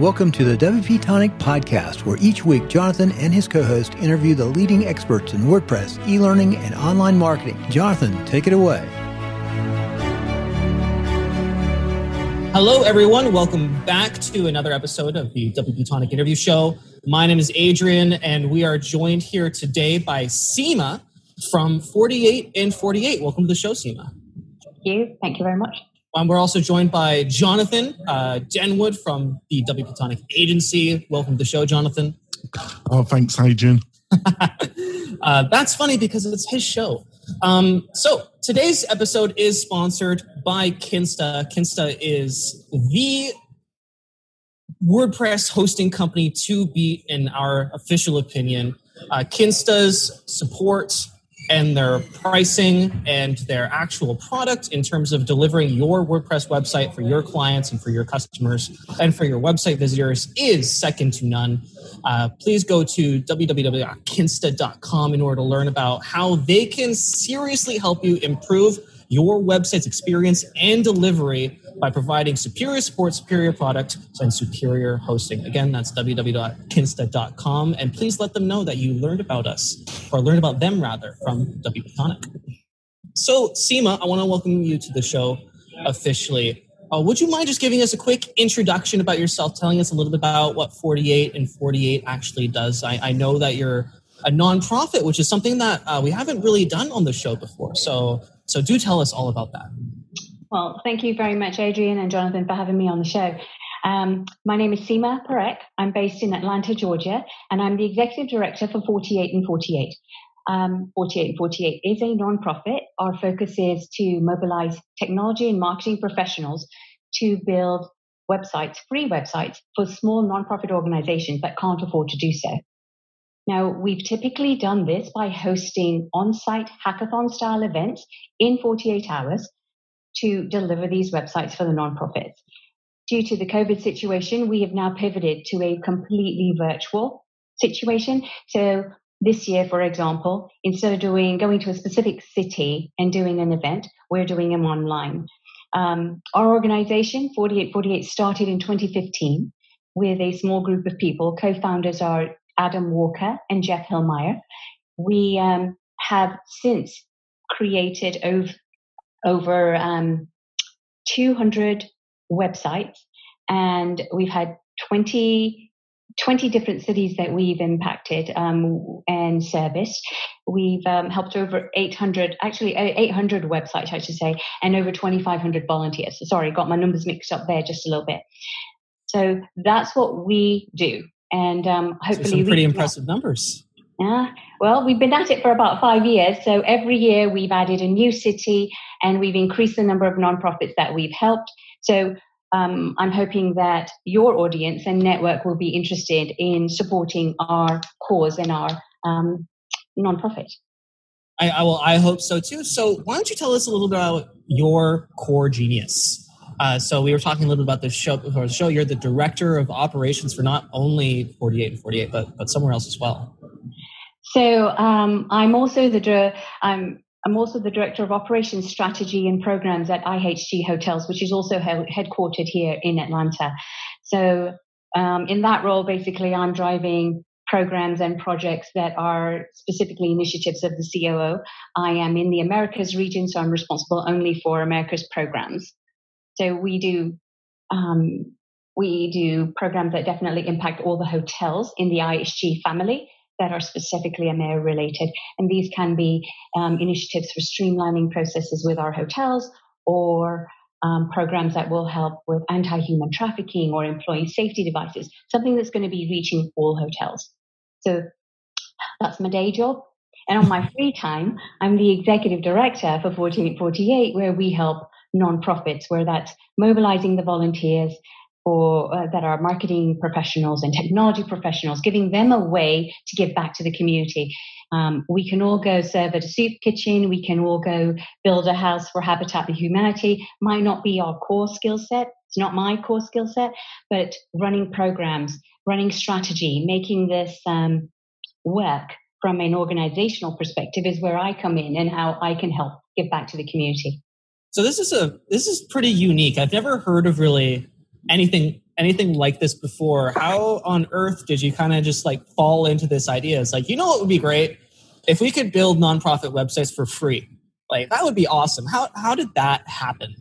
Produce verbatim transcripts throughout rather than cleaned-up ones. Welcome to the W P Tonic Podcast, where each week Jonathan and his co-host interview the leading experts in WordPress, e-learning, and online marketing. Jonathan, take it away. Hello, everyone. Welcome back to another episode of the W P Tonic Interview Show. My name is Adrian, and we are joined here today by Seema from forty-eight in forty-eight. Welcome to the show, Seema. Thank you. Thank you very much. Um, we're also joined by Jonathan uh, Denwood from the W P Tonic Agency. Welcome to the show, Jonathan. Oh, thanks, Adrian. uh, that's funny because it's his show. Um, so today's episode is sponsored by Kinsta. Kinsta is the WordPress hosting company to beat, in our official opinion. Uh, Kinsta's support and their pricing and their actual product in terms of delivering your WordPress website for your clients and for your customers and for your website visitors is second to none. Uh, please go to w w w dot kinsta dot com in order to learn about how they can seriously help you improve your website's experience and delivery by providing superior support, superior product, and superior hosting. Again, that's w w w dot kinsta dot com. And please let them know that you learned about us, or learned about them, rather, from W P Tonic. So, Seema, I want to welcome you to the show officially. Uh, would you mind just giving us a quick introduction about yourself, telling us a little bit about what forty-eight in forty-eight actually does? I, I know that you're a nonprofit, which is something that uh, we haven't really done on the show before. So, so do tell us all about that. Well, thank you very much, Adrian and Jonathan, for having me on the show. Um, my name is Seema Parekh. I'm based in Atlanta, Georgia, and I'm the executive director for forty-eight in forty-eight. Um, forty-eight in forty-eight is a nonprofit. Our focus is to mobilize technology and marketing professionals to build websites, free websites, for small nonprofit organizations that can't afford to do so. Now, we've typically done this by hosting on-site hackathon-style events in forty-eight hours. To deliver these websites for the nonprofits. Due to the COVID situation, we have now pivoted to a completely virtual situation. So this year, for example, instead of doing going to a specific city and doing an event, we're doing them online. Um, our organization, forty-eight forty-eight, started in twenty fifteen with a small group of people. Co-founders are Adam Walker and Jeff Hilmeyer. We um, have since created over over um, two hundred websites, and we've had twenty, twenty different cities that we've impacted um, and serviced. We've um, helped over eight hundred, actually eight hundred websites, I should say, and over twenty-five hundred volunteers. Sorry, got my numbers mixed up there just a little bit. So that's what we do. And um, hopefully... So some pretty we, impressive yeah. numbers. Yeah. Well, we've been at it for about five years. So every year we've added a new city and we've increased the number of nonprofits that we've helped. So um, I'm hoping that your audience and network will be interested in supporting our cause and our um, nonprofit. I, I will. I hope so too. So why don't you tell us a little bit about your core genius? Uh, so we were talking a little bit about this show before the show. You're the director of operations for not only forty-eight in forty-eight, but but somewhere else as well. So um, I'm also the I'm I'm also the director of operations, strategy, and programs at I H G Hotels, which is also headquartered here in Atlanta. So um, in that role, basically, I'm driving programs and projects that are specifically initiatives of the C O O. I am in the Americas region, so I'm responsible only for Americas programs. So we do. Um, we do programs that definitely impact all the hotels in the I H G family that are specifically A M E R related. And these can be um, initiatives for streamlining processes with our hotels, or um, programs that will help with anti-human trafficking or employee safety devices, something that's going to be reaching all hotels. So that's my day job. And on my free time, I'm the executive director for forty-eight forty-eight, where we help nonprofits, where that's mobilizing the volunteers or uh, that are marketing professionals and technology professionals, giving them a way to give back to the community. Um, we can all go serve at a soup kitchen. We can all go build a house for Habitat for Humanity. Might not be our core skill set. It's not my core skill set, but running programs, running strategy, making this um, work from an organizational perspective is where I come in and how I can help give back to the community. So this is a this is pretty unique. I've never heard of really anything anything like this before. How on earth did you kind of just like fall into this idea? It's like, you know what would be great? If we could build nonprofit websites for free. Like, that would be awesome. How how did that happen?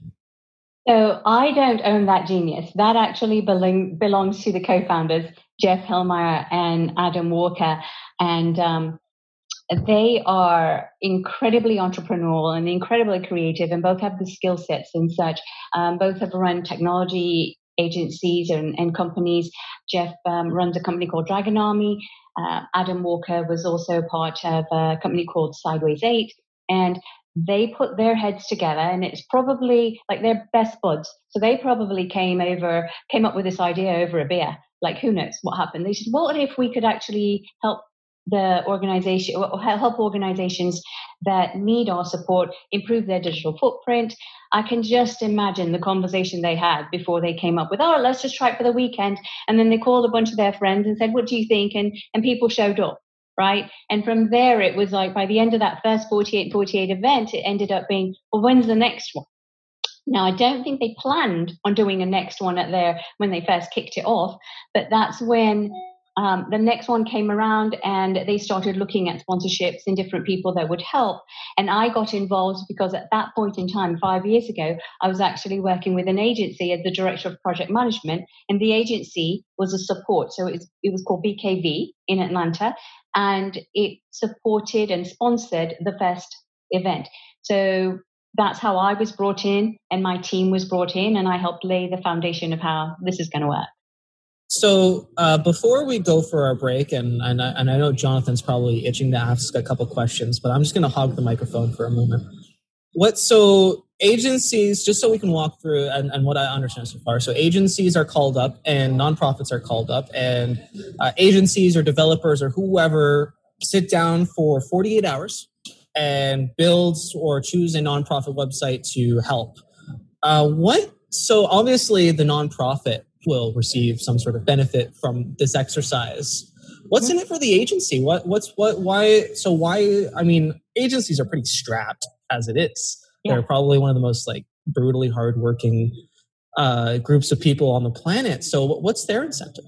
So I don't own that genius. That actually belong, belongs to the co-founders, Jeff Hilmeyer and Adam Walker. And um, they are incredibly entrepreneurial and incredibly creative, and both have the skill sets and such. Um, both have run technology agencies and, and companies. Jeff um, runs a company called Dragon Army. Uh, Adam Walker was also part of a company called Sideways Eight. And they put their heads together, and it's probably like their best buds. So they probably came over, came up with this idea over a beer. Like, who knows what happened? They said, what if we could actually help the organization, or help organizations that need our support, improve their digital footprint? I can just imagine the conversation they had before they came up with, oh, let's just try it for the weekend. And then they called a bunch of their friends and said, what do you think? And and people showed up. Right. And from there, it was like by the end of that first forty-eight forty-eight event, it ended up being, well, when's the next one? Now, I don't think they planned on doing a next one at their when they first kicked it off. But that's when um, the next one came around, and they started looking at sponsorships and different people that would help. And I got involved because at that point in time, five years ago, I was actually working with an agency as the director of project management. And the agency was a support. So it was, it was called B K V in Atlanta. And it supported and sponsored the first event. So that's how I was brought in, and my team was brought in, and I helped lay the foundation of how this is going to work. So uh, before we go for our break, and, and, I, and I know Jonathan's probably itching to ask a couple questions, but I'm just going to hog the microphone for a moment. What so agencies, just so we can walk through and, and what I understand so far. So agencies are called up, and nonprofits are called up, and uh, agencies or developers or whoever sit down for forty-eight hours and builds or choose a nonprofit website to help. Uh, what? So obviously the nonprofit will receive some sort of benefit from this exercise. What's in it for the agency? What? What's what? Why? So why? I mean, agencies are pretty strapped as it is. Yeah. They're probably one of the most like brutally hardworking uh, groups of people on the planet. So what's their incentive?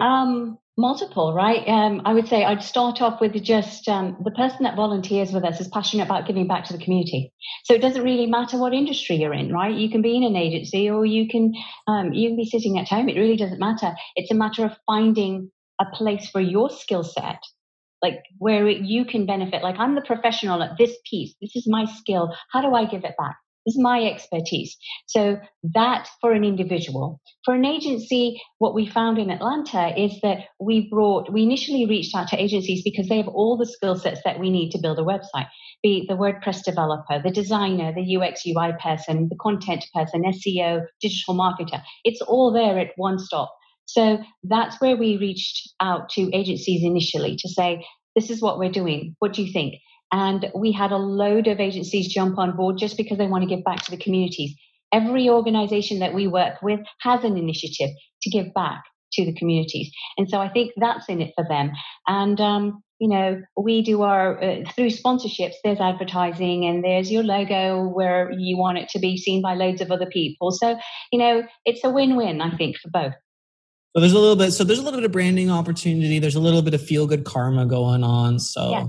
Um, multiple, right? Um, I would say I'd start off with just um, the person that volunteers with us is passionate about giving back to the community. So it doesn't really matter what industry you're in, right? You can be in an agency, or you can um, you can be sitting at home. It really doesn't matter. It's a matter of finding a place for your skill set, like where it, you can benefit. Like, I'm the professional at this piece. This is my skill. How do I give it back? This is my expertise. So that for an individual. For an agency, what we found in Atlanta is that we brought, we initially reached out to agencies because they have all the skill sets that we need to build a website. Be it the WordPress developer, the designer, the U X U I person, the content person, S E O, digital marketer. It's all there at one stop. So that's where we reached out to agencies initially to say, this is what we're doing. What do you think? And we had a load of agencies jump on board just because they want to give back to the communities. Every organization that we work with has an initiative to give back to the communities. And so I think that's in it for them. And, um, you know, we do our, uh, through sponsorships, there's advertising, and there's your logo where you want it to be seen by loads of other people. So, you know, it's a win-win, I think, for both. So there's a little bit. So there's a little bit of branding opportunity. There's a little bit of feel good karma going on. So, yeah.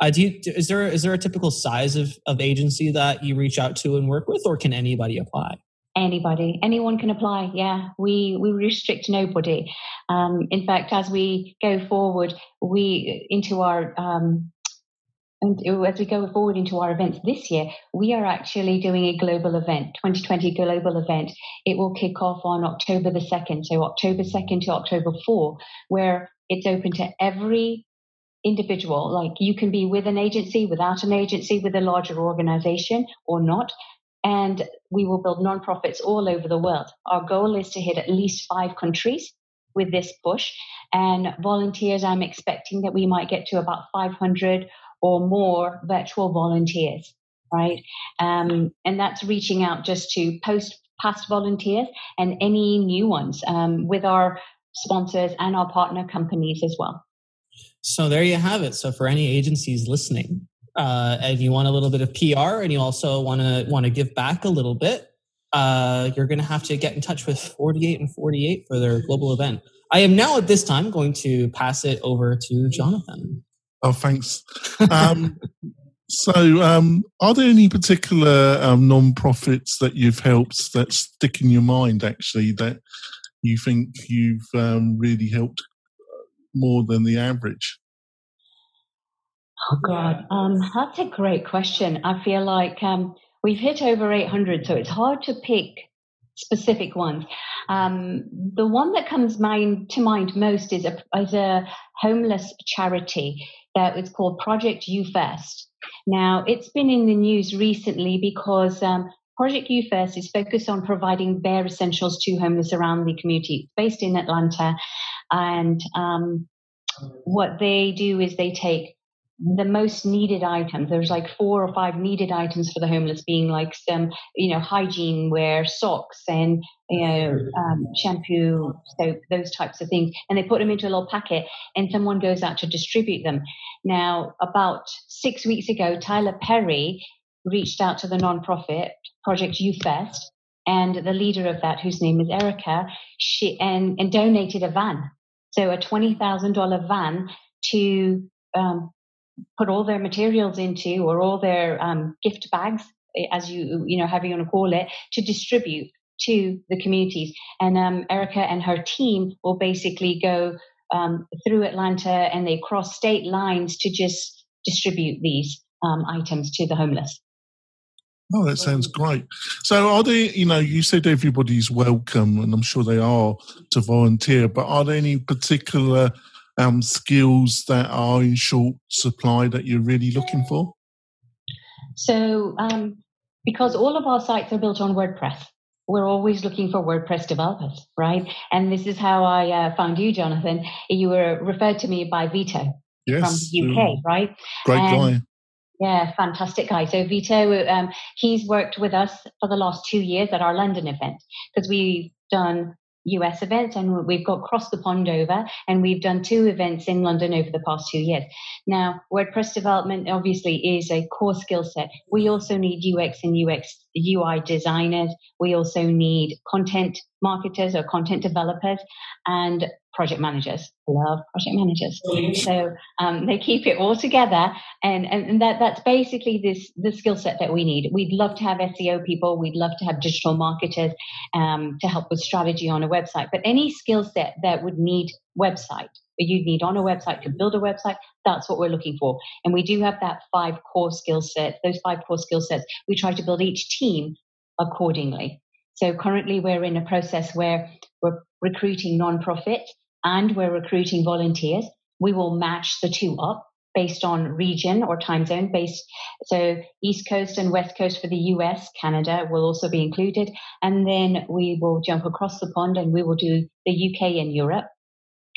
uh, do you? Is there is there a typical size of of agency that you reach out to and work with, or can anybody apply? Anybody, anyone can apply. Yeah, we we restrict nobody. Um, in fact, as we go forward, we into our. Um, And as we go forward into our events this year, we are actually doing a global event, twenty twenty global event. It will kick off on October the second. So October second to October fourth, where it's open to every individual. Like, you can be with an agency, without an agency, with a larger organization or not. And we will build nonprofits all over the world. Our goal is to hit at least five countries with this push. And volunteers, I'm expecting that we might get to about five hundred or more virtual volunteers, right? Um, and that's reaching out just to post past volunteers and any new ones um, with our sponsors and our partner companies as well. So there you have it. So for any agencies listening, uh, and you want a little bit of P R, and you also want to want to give back a little bit, uh, you're going to have to get in touch with forty-eight in forty-eight for their global event. I am now at this time going to pass it over to Jonathan. Oh, thanks. Um, so um, are there any particular um, non-profits that you've helped that stick in your mind, actually, that you think you've um, really helped more than the average? Oh, God, um, that's a great question. I feel like um, we've hit over eight hundred, so it's hard to pick specific ones. Um, the one that comes mind, to mind most is a, is a homeless charity that is called Project U First. Now, it's been in the news recently because um, Project U First is focused on providing bare essentials to homeless around the community. It's based in Atlanta, and um, what they do is they take the most needed items. There's like four or five needed items for the homeless, being like some, you know, hygiene wear, socks, and, you know, um, shampoo, soap, those types of things. And they put them into a little packet, and someone goes out to distribute them. Now, about six weeks ago, Tyler Perry reached out to the nonprofit Project U First, and the leader of that, whose name is Erica, she and, and donated a van, so a twenty thousand dollar van to um, put all their materials into, or all their um, gift bags, as you you know, however you want to call it, to distribute to the communities. And um, Erica and her team will basically go um, through Atlanta, and they cross state lines to just distribute these um, items to the homeless. Oh, that sounds great. So are there, you know, you said everybody's welcome, and I'm sure they are, to volunteer, but are there any particular Um, skills that are in short supply that you're really looking for? So, um, because all of our sites are built on WordPress, we're always looking for WordPress developers, right? And this is how I uh, found you, Jonathan. You were referred to me by Vito, yes, from the U K, um, right? Great and, guy. Yeah, fantastic guy. So Vito, um, he's worked with us for the last two years at our London event, because we've done U S events, and we've got cross the pond over, and we've done two events in London over the past two years. Now, WordPress development obviously is a core skill set. We also need U X and U X U I designers. We also need content marketers or content developers, and project managers. Love project managers. So um, they keep it all together, and, and, and that that's basically this the skill set that we need. We'd love to have S E O people. We'd love to have digital marketers um, to help with strategy on a website. But any skill set that would need website, or you'd need on a website to build a website, that's what we're looking for. And we do have that five core skill set. Those five core skill sets, we try to build each team accordingly. So currently we're in a process where we're recruiting nonprofit and we're recruiting volunteers. We will match the two up based on region or time zone based. So East Coast and West Coast for the U S, Canada will also be included. And then we will jump across the pond and we will do the U K and Europe.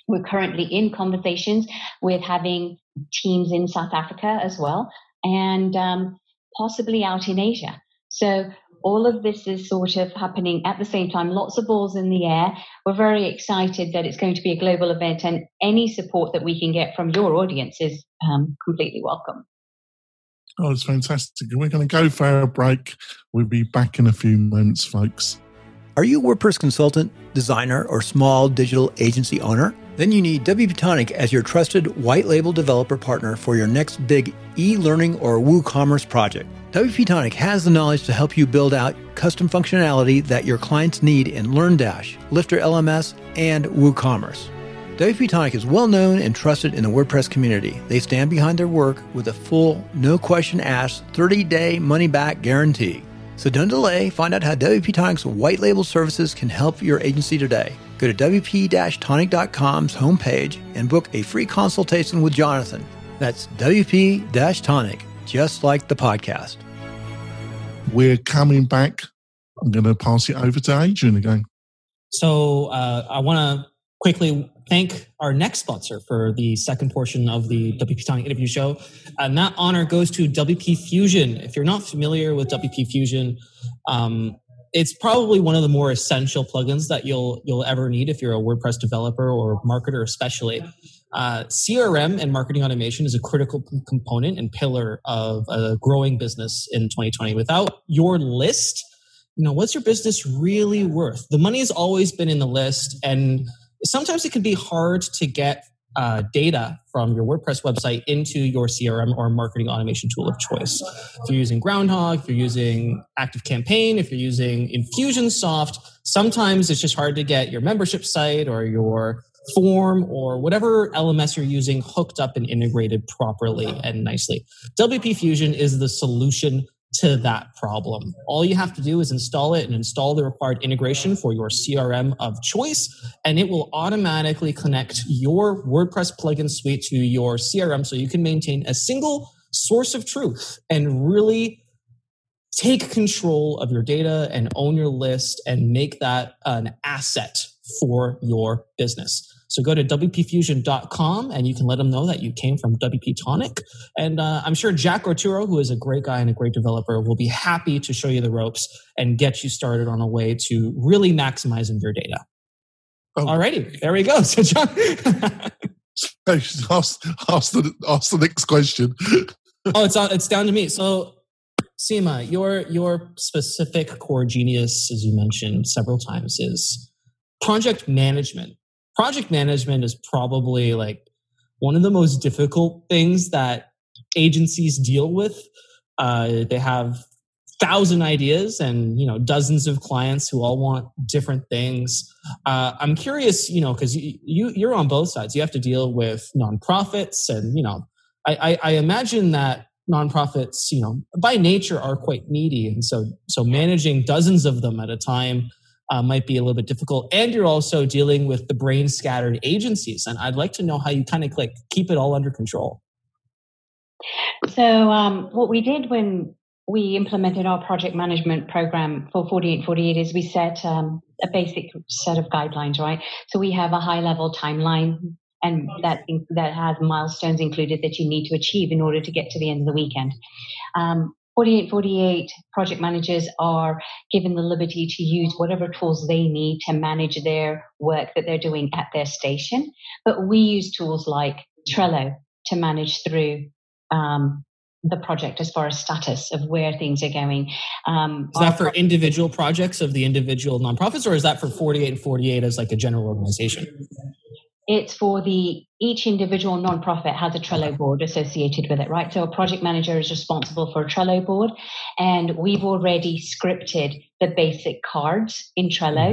We're currently in conversations with having teams in South Africa as well, and um, possibly out in Asia. So all of this is sort of happening at the same time, lots of balls in the air. We're very excited that it's going to be a global event, and any support that we can get from your audience is um, completely welcome. Oh, it's fantastic. We're going to go for a break. We'll be back in a few moments, folks. Are you a WordPress consultant, designer, or small digital agency owner? Then you need W P Tonic as your trusted white label developer partner for your next big e-learning or WooCommerce project. W P Tonic has the knowledge to help you build out custom functionality that your clients need in LearnDash, Lifter L M S, and WooCommerce. W P Tonic is well known and trusted in the WordPress community. They stand behind their work with a full, no question asked, thirty day money-back guarantee. So don't delay. Find out how W P Tonic's white label services can help your agency today. Go to W P tonic dot com's homepage and book a free consultation with Jonathan. That's W P Tonic, just like the podcast. We're coming back. I'm going to pass it over to Adrian again. So uh, I want to quickly thank our next sponsor for the second portion of the W P Tonic interview show. And that honor goes to W P Fusion. If you're not familiar with W P Fusion, um, it's probably one of the more essential plugins that you'll you'll ever need if you're a WordPress developer or marketer especially. Uh, C R M and marketing automation is a critical component and pillar of a growing business in twenty twenty. Without your list, you know, what's your business really worth? The money's always been in the list, and sometimes it can be hard to get uh, data from your WordPress website into your C R M or marketing automation tool of choice. If you're using Groundhog, if you're using ActiveCampaign, if you're using Infusionsoft, sometimes it's just hard to get your membership site or your form or whatever L M S you're using hooked up and integrated properly and nicely. W P Fusion is the solution to that problem. All you have to do is install it and install the required integration for your C R M of choice, and it will automatically connect your WordPress plugin suite to your C R M so you can maintain a single source of truth and really take control of your data and own your list and make that an asset for your business. So go to W P fusion dot com and you can let them know that you came from W P Tonic. And uh, I'm sure Jack Arturo, who is a great guy and a great developer, will be happy to show you the ropes and get you started on a way to really maximizing your data. Oh. Alrighty, there we go. So John, ask, ask, the, ask the next question. oh, it's it's down to me. So Seema, your your specific core genius, as you mentioned several times, is project management. Project management is probably like one of the most difficult things that agencies deal with. Uh, they have thousand ideas and, you know, dozens of clients who all want different things. Uh, I'm curious, you know, because you, you, you're on both sides. You have to deal with nonprofits and, you know, I, I, I imagine that nonprofits, you know, by nature are quite needy. And so, so managing dozens of them at a time Uh, might be a little bit difficult. And you're also dealing with the brain scattered agencies. And I'd like to know how you kind of like keep it all under control. So um, what we did when we implemented our project management program for forty-eight forty-eight is we set um, a basic set of guidelines, right? So we have a high level timeline, and that that has milestones included that you need to achieve in order to get to the end of the weekend. Um, forty-eight forty-eight project managers are given the liberty to use whatever tools they need to manage their work that they're doing at their station. But we use tools like Trello to manage through um, the project as far as status of where things are going. Um, is that for individual projects of the individual nonprofits, or is that for forty-eight forty-eight as like a general organization? It's for the, each individual nonprofit has a Trello board associated with it, right? So a project manager is responsible for a Trello board, and we've already scripted the basic cards in Trello.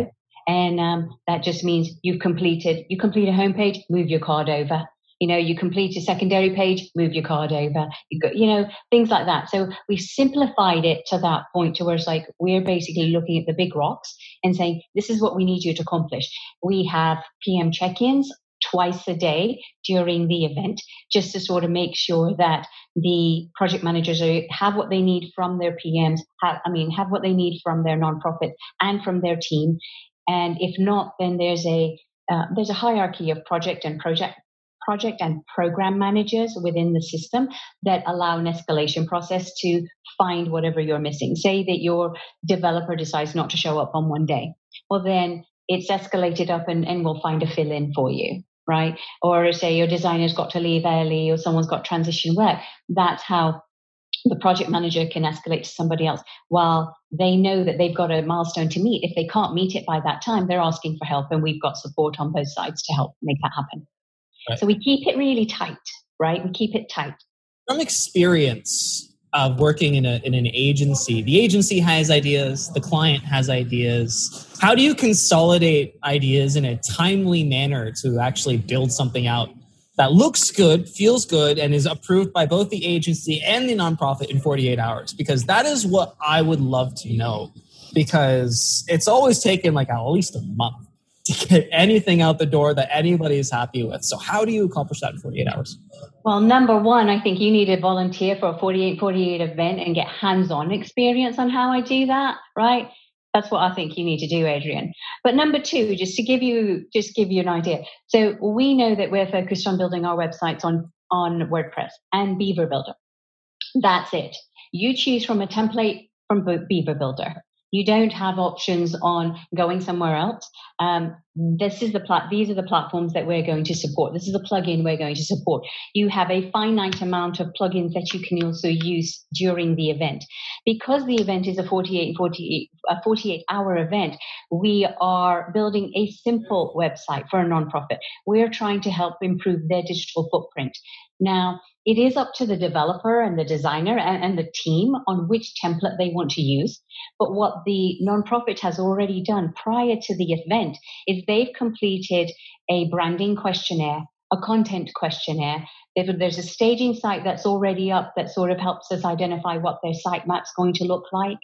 And um, that just means you've completed, you complete a homepage, move your card over. You know, you complete a secondary page, move your card over. You go, you know, things like that. So we've simplified it to that point to where it's like we're basically looking at the big rocks and saying, this is what we need you to accomplish. We have P M check-ins twice a day during the event, just to sort of make sure that the project managers are, have what they need from their P Ms, have, I mean, have what they need from their nonprofit and from their team. And if not, then there's a uh, there's a hierarchy of project and project project and program managers within the system that allow an escalation process to find whatever you're missing. Say that your developer decides not to show up on one day. Well, then it's escalated up and, and we'll find a fill-in for you, right? Or say your designer's got to leave early or someone's got transition work. That's how the project manager can escalate to somebody else. While they know that they've got a milestone to meet, if they can't meet it by that time, they're asking for help, and we've got support on both sides to help make that happen. Right. So we keep it really tight, right? We keep it tight. From experience of working in a in an agency, the agency has ideas, the client has ideas. How do you consolidate ideas in a timely manner to actually build something out that looks good, feels good, and is approved by both the agency and the nonprofit in forty-eight hours? Because that is what I would love to know, because it's always taken like at least a month to get anything out the door that anybody is happy with. So how do you accomplish that in forty-eight hours? Well, number one, I think you need to volunteer for a forty-eight forty-eight event and get hands-on experience on how I do that, right? That's what I think you need to do, Adrian. But number two, just to give you just give you an idea. So we know that we're focused on building our websites on, on WordPress and Beaver Builder. That's it. You choose from a template from Beaver Builder. You don't have options on going somewhere else. Um, this is the plat- These are the platforms that we're going to support. This is the plugin we're going to support. You have a finite amount of plugins that you can also use during the event. Because the event is a forty-eight, forty-eight, a forty-eight-hour event, we are building a simple website for a nonprofit. We're trying to help improve their digital footprint. Now, it is up to the developer and the designer and, and the team on which template they want to use. But what the nonprofit has already done prior to the event is they've completed a branding questionnaire, a content questionnaire. There's a staging site that's already up that sort of helps us identify what their sitemap's going to look like.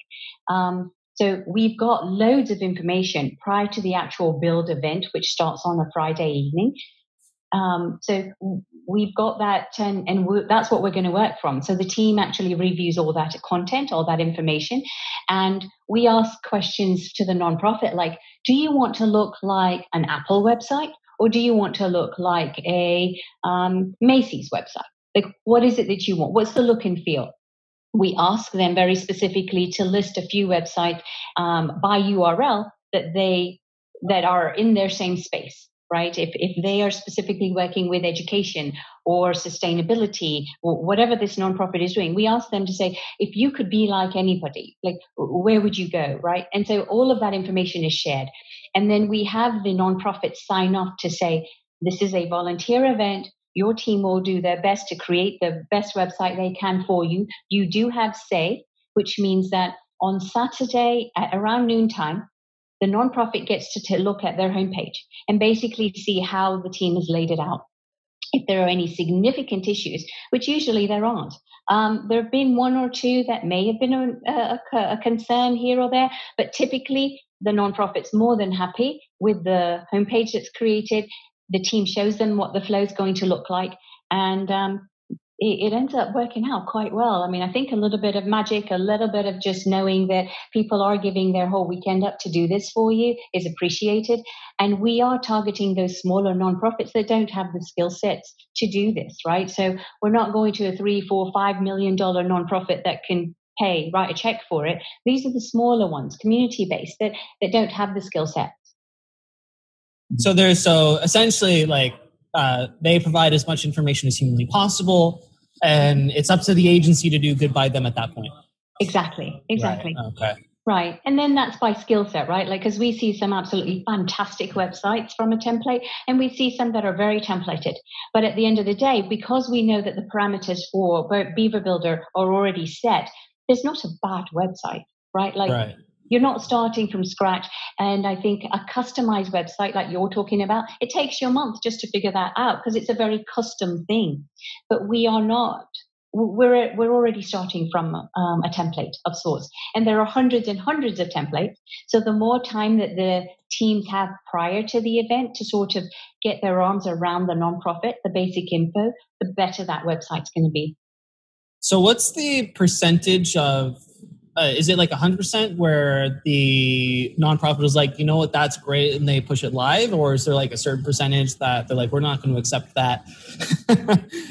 Um, so we've got loads of information prior to the actual build event, which starts on a Friday evening. Um, so we've got that, and, and we're, that's what we're going to work from. So the team actually reviews all that content, all that information, and we ask questions to the nonprofit like, do you want to look like an Apple website, or do you want to look like a um, Macy's website? Like, what is it that you want? What's the look and feel? We ask them very specifically to list a few websites um, by U R L that they that are in their same space. Right? If if they are specifically working with education or sustainability or whatever this nonprofit is doing, we ask them to say, if you could be like anybody, like, where would you go? Right? And so all of that information is shared. And then we have the nonprofit sign off to say, this is a volunteer event. Your team will do their best to create the best website they can for you. You do have say, which means that on Saturday at around noontime, the nonprofit gets to, to look at their homepage and basically see how the team has laid it out. If there are any significant issues, which usually there aren't, um, there have been one or two that may have been a, a, a concern here or there, but typically the nonprofit's more than happy with the homepage that's created. The team shows them what the flow is going to look like, and um, it ends up working out quite well. I mean, I think a little bit of magic, a little bit of just knowing that people are giving their whole weekend up to do this for you is appreciated. And we are targeting those smaller nonprofits that don't have the skill sets to do this, right? So we're not going to a three, four, five million dollar nonprofit that can pay, write a check for it. These are the smaller ones, community-based, that, that don't have the skill sets. So there's, so essentially like, Uh, they provide as much information as humanly possible, and it's up to the agency to do good by them at that point. Exactly, exactly. Right. Okay. Right. And then that's by skill set, right? Like, because we see some absolutely fantastic websites from a template, and we see some that are very templated. But at the end of the day, because we know that the parameters for Beaver Builder are already set, there's not a bad website, right? Like. Right. You're not starting from scratch. And I think a customized website like you're talking about, it takes you a month just to figure that out because it's a very custom thing. But we are not. We're we're already starting from um, a template of sorts. And there are hundreds and hundreds of templates. So the more time that the teams have prior to the event to sort of get their arms around the nonprofit, the basic info, the better that website's going to be. So what's the percentage of... Uh, is it like one hundred percent where the nonprofit is like, you know what, that's great, and they push it live? Or is there like a certain percentage that they're like, we're not going to accept that,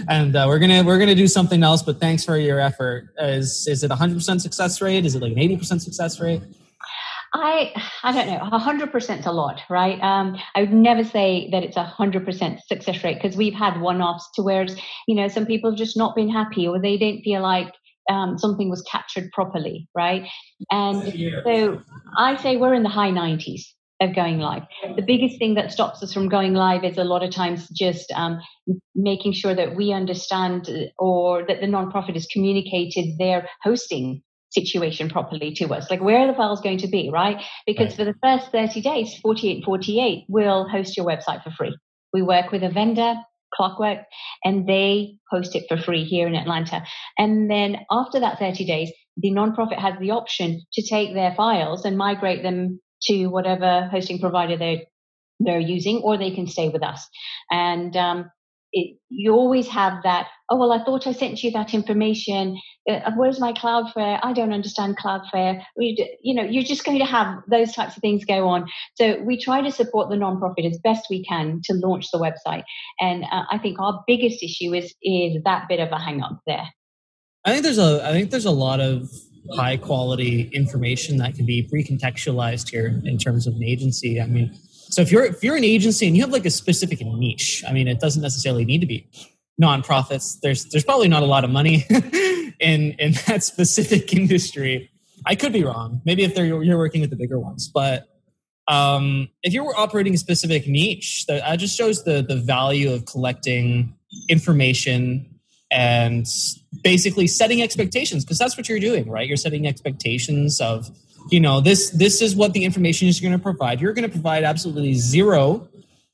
and uh, we're gonna we're gonna do something else? But thanks for your effort. Uh, is is it one hundred percent success rate? Is it like an eighty percent success rate? I I don't know. one hundred percent is a lot, right? Um, I would never say that it's a one hundred percent success rate because we've had one-offs to where, you know, some people have just not been happy or they didn't feel like Um, something was captured properly, right? And so I say we're in the high nineties of going live. The biggest thing that stops us from going live is a lot of times just um, making sure that we understand or that the nonprofit has communicated their hosting situation properly to us. Like, where are the files going to be, right? Because for the first thirty days, forty-eight forty-eight will host your website for free. We work with a vendor, Clockwork, and they host it for free here in Atlanta. And then after that thirty days, the nonprofit has the option to take their files and migrate them to whatever hosting provider they're, they're using, or they can stay with us. And um, it, you always have that, oh, well, I thought I sent you that information. Uh, where's my Cloudflare? I don't understand Cloudflare. We, you know, you're just going to have those types of things go on. So we try to support the nonprofit as best we can to launch the website. And uh, I think our biggest issue is is that bit of a hang up there. I think there's a I think there's a lot of high quality information that can be recontextualized here in terms of an agency. I mean, so if you're if you're an agency and you have like a specific niche, I mean, it doesn't necessarily need to be nonprofits. There's there's probably not a lot of money in in that specific industry. I could be wrong. Maybe if they're you're working with the bigger ones, but um, if you're operating a specific niche, that just shows the the value of collecting information and basically setting expectations, because that's what you're doing, right? You're setting expectations of, you know, this this is what the information is going to provide. You're going to provide absolutely zero.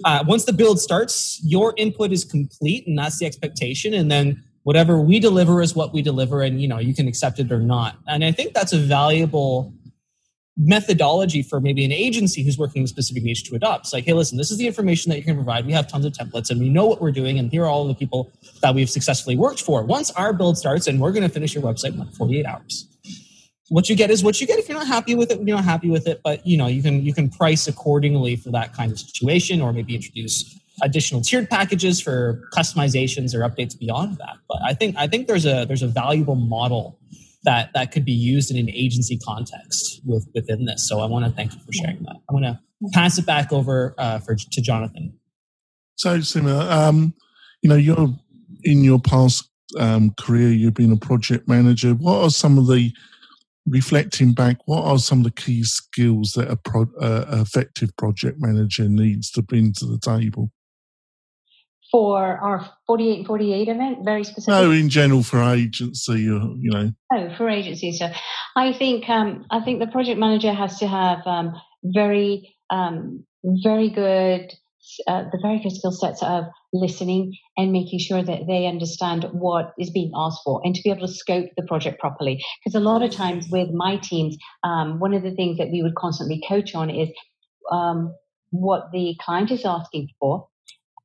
Uh, once the build starts, your input is complete, and that's the expectation. And then whatever we deliver is what we deliver, and you know, you can accept it or not. And I think that's a valuable methodology for maybe an agency who's working in a specific niche to adopt. It's like, hey, listen, this is the information that you can provide. We have tons of templates and we know what we're doing. And here are all the people that we've successfully worked for. Once our build starts, and we're going to finish your website in like forty-eight hours. What you get is what you get. If you're not happy with it, you're not happy with it. But you know, you can you can price accordingly for that kind of situation, or maybe introduce additional tiered packages for customizations or updates beyond that. But I think I think there's a there's a valuable model that that could be used in an agency context with, within this. So I want to thank you for sharing that. I want to pass it back over uh, for to Jonathan. So Seema, um, you know, you're in your past um, career, you've been a project manager. What are some of the reflecting back, what are some of the key skills that a pro, uh, effective project manager needs to bring to the table? For our forty-eight in forty-eight event, very specific? No, in general for agency, or, you know. Oh, for agency stuff. So I think um, I think the project manager has to have um, very, um, very good, uh, the very good skill sets of listening and making sure that they understand what is being asked for, and to be able to scope the project properly. Because a lot of times with my teams, um, one of the things that we would constantly coach on is um, what the client is asking for.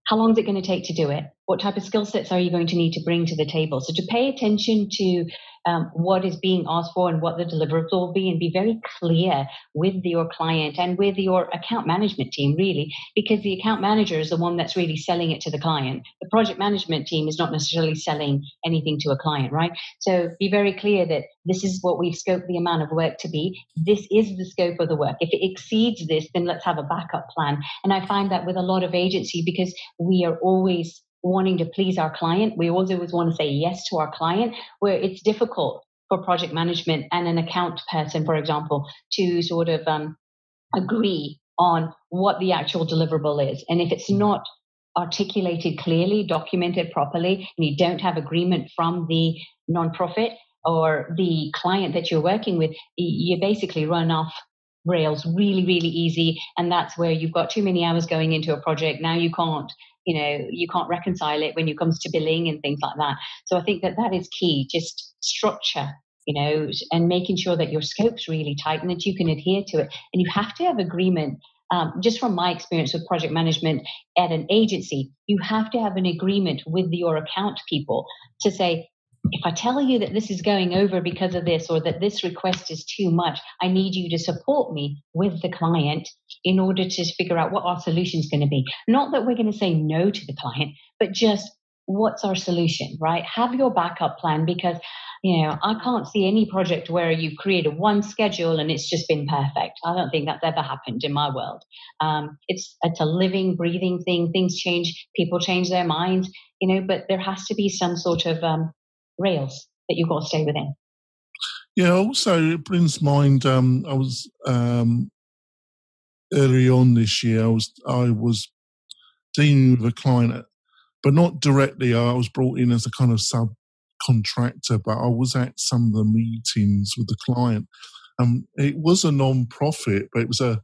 How long is it going to take to do it? What type of skill sets are you going to need to bring to the table? So to pay attention to um, what is being asked for and what the deliverables will be, and be very clear with your client and with your account management team, really, because the account manager is the one that's really selling it to the client. The project management team is not necessarily selling anything to a client, right? So be very clear that this is what we've scoped the amount of work to be. This is the scope of the work. If it exceeds this, then let's have a backup plan. And I find that with a lot of agency, because we are always wanting to please our client. We also always want to say yes to our client, where it's difficult for project management and an account person, for example, to sort of um, agree on what the actual deliverable is. And if it's not articulated clearly, documented properly, and you don't have agreement from the nonprofit or the client that you're working with, you basically run off rails really, really easy. And that's where you've got too many hours going into a project. Now you can't You know, you can't reconcile it when it comes to billing and things like that. So I think that that is key, just structure, you know, and making sure that your scope's really tight and that you can adhere to it. And you have to have agreement. Um, just from my experience with project management at an agency, you have to have an agreement with your account people to say, if I tell you that this is going over because of this, or that this request is too much, I need you to support me with the client in order to figure out what our solution is going to be. Not that we're going to say no to the client, but just what's our solution, right? Have your backup plan, because, you know, I can't see any project where you've created one schedule and it's just been perfect. I don't think that's ever happened in my world. Um, it's, it's a living, breathing thing. Things change. People change their minds, you know, but there has to be some sort of um, rails that you've got to stay within. Yeah, also it brings to mind, um, I was um, early on this year, I was I was dealing with a client, but not directly. I was brought in as a kind of subcontractor, but I was at some of the meetings with the client. Um, it was a non-profit, but it was a,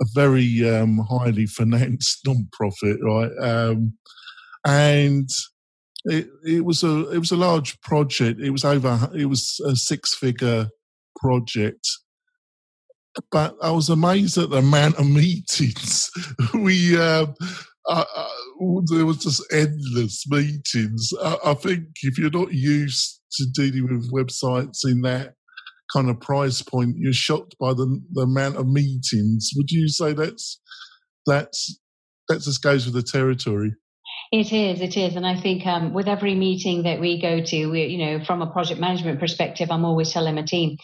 a very um, highly financed non-profit, right? Um, and... It, it was a it was a large project. It was over. It was a six-figure project. But I was amazed at the amount of meetings. we uh, uh, uh, there was just endless meetings. I, I think if you're not used to dealing with websites in that kind of price point, you're shocked by the, the amount of meetings. Would you say that's that's that just goes with the territory? It is, it is. And I think um, with every meeting that we go to, we, you know, from a project management perspective, I'm always telling my team,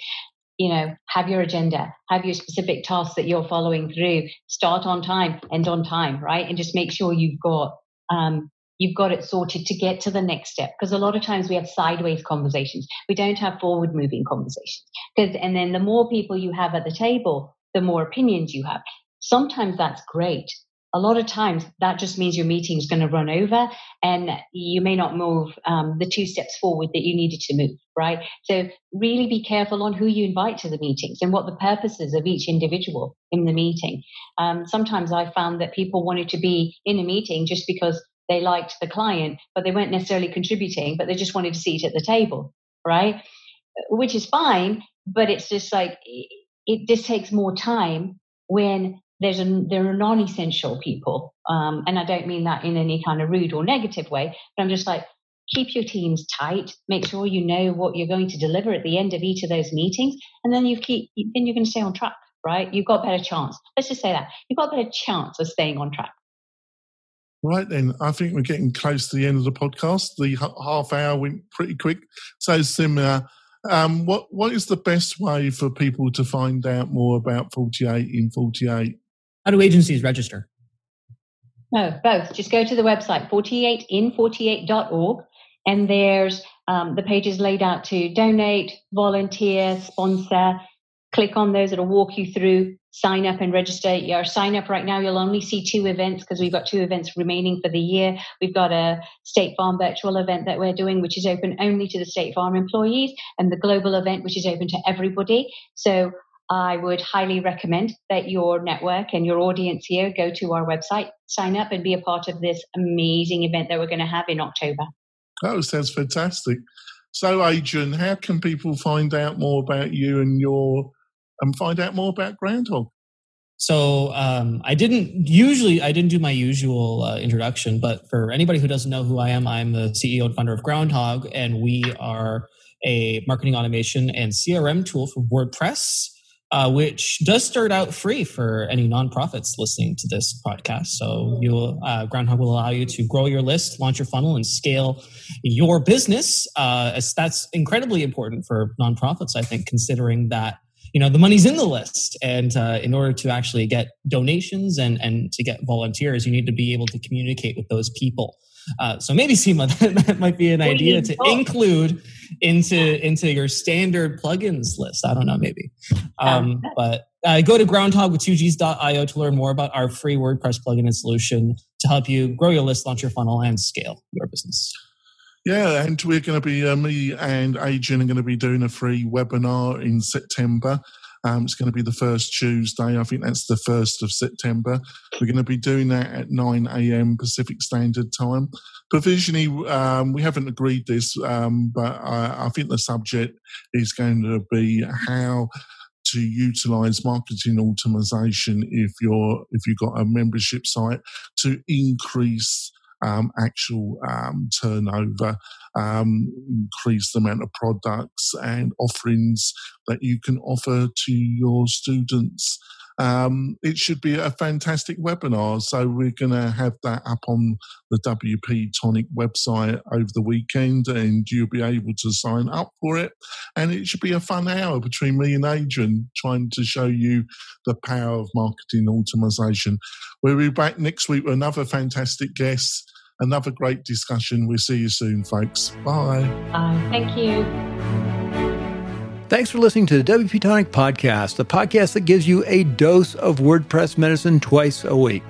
you know, have your agenda, have your specific tasks that you're following through, start on time, end on time, right? And just make sure you've got um, you've got it sorted to get to the next step. Because a lot of times we have sideways conversations. We don't have forward moving conversations. Because, and then the more people you have at the table, the more opinions you have. Sometimes that's great. A lot of times that just means your meeting is going to run over and you may not move um, the two steps forward that you needed to move, right? So really be careful on who you invite to the meetings and what the purposes of each individual in the meeting. Um, sometimes I found that people wanted to be in a meeting just because they liked the client, but they weren't necessarily contributing, but they just wanted a seat at the table, right? Which is fine, but it's just like it just takes more time when There's a, there are non-essential people, um, and I don't mean that in any kind of rude or negative way, but I'm just like, keep your teams tight, make sure you know what you're going to deliver at the end of each of those meetings, and then you keep, then you're going to stay on track, right? You've got a better chance. Let's just say that. You've got a better chance of staying on track. Right then, I think we're getting close to the end of the podcast. The half hour went pretty quick. So similar. Um, what what is the best way for people to find out more about forty-eight in forty-eight? How do agencies register? No, both. Just go to the website, forty-eight in forty-eight dot org, and there's um, the pages laid out to donate, volunteer, sponsor. Click on those. It'll walk you through, sign up and register. Your sign up right now, you'll only see two events because we've got two events remaining for the year. We've got a State Farm virtual event that we're doing, which is open only to the State Farm employees, and the global event, which is open to everybody. So I would highly recommend that your network and your audience here go to our website, sign up and be a part of this amazing event that we're going to have in October. Oh, sounds fantastic. So, Adrian, how can people find out more about you and your and find out more about Groundhog? So um, I didn't usually, I didn't do my usual uh, introduction, but for anybody who doesn't know who I am, I'm the C E O and founder of Groundhog, and we are a marketing automation and C R M tool for WordPress. Uh, which does start out free for any nonprofits listening to this podcast. So you will, uh, Groundhog will allow you to grow your list, launch your funnel, and scale your business. Uh, that's incredibly important for nonprofits, I think, considering that you know the money's in the list. And uh, in order to actually get donations and, and to get volunteers, you need to be able to communicate with those people. Uh, so maybe, Seema, that, that might be an idea to include into into your standard plugins list. I don't know, maybe. Um, but uh, go to groundhog with two g's dot io to learn more about our free WordPress plugin and solution to help you grow your list, launch your funnel, and scale your business. Yeah, and we're going to be, uh, me and Adrian are going to be doing a free webinar in September. Um, it's going to be the first Tuesday. I think that's the first of September. We're going to be doing that at nine a.m. Pacific Standard Time. Provisionally, um, we haven't agreed this, um, but I, I think the subject is going to be how to utilise marketing automation if you're if you've got a membership site to increase Um, actual um, turnover, um, increase the amount of products and offerings that you can offer to your students. Um, it should be a fantastic webinar. So we're going to have that up on the W P Tonic website over the weekend, and you'll be able to sign up for it. And it should be a fun hour between me and Adrian trying to show you the power of marketing automation. We'll be back next week with another fantastic guest, another great discussion. We'll see you soon, folks. Bye. Bye. Thank you. Thanks for listening to the W P Tonic Podcast, the podcast that gives you a dose of WordPress medicine twice a week.